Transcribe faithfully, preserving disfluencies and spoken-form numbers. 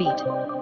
beat.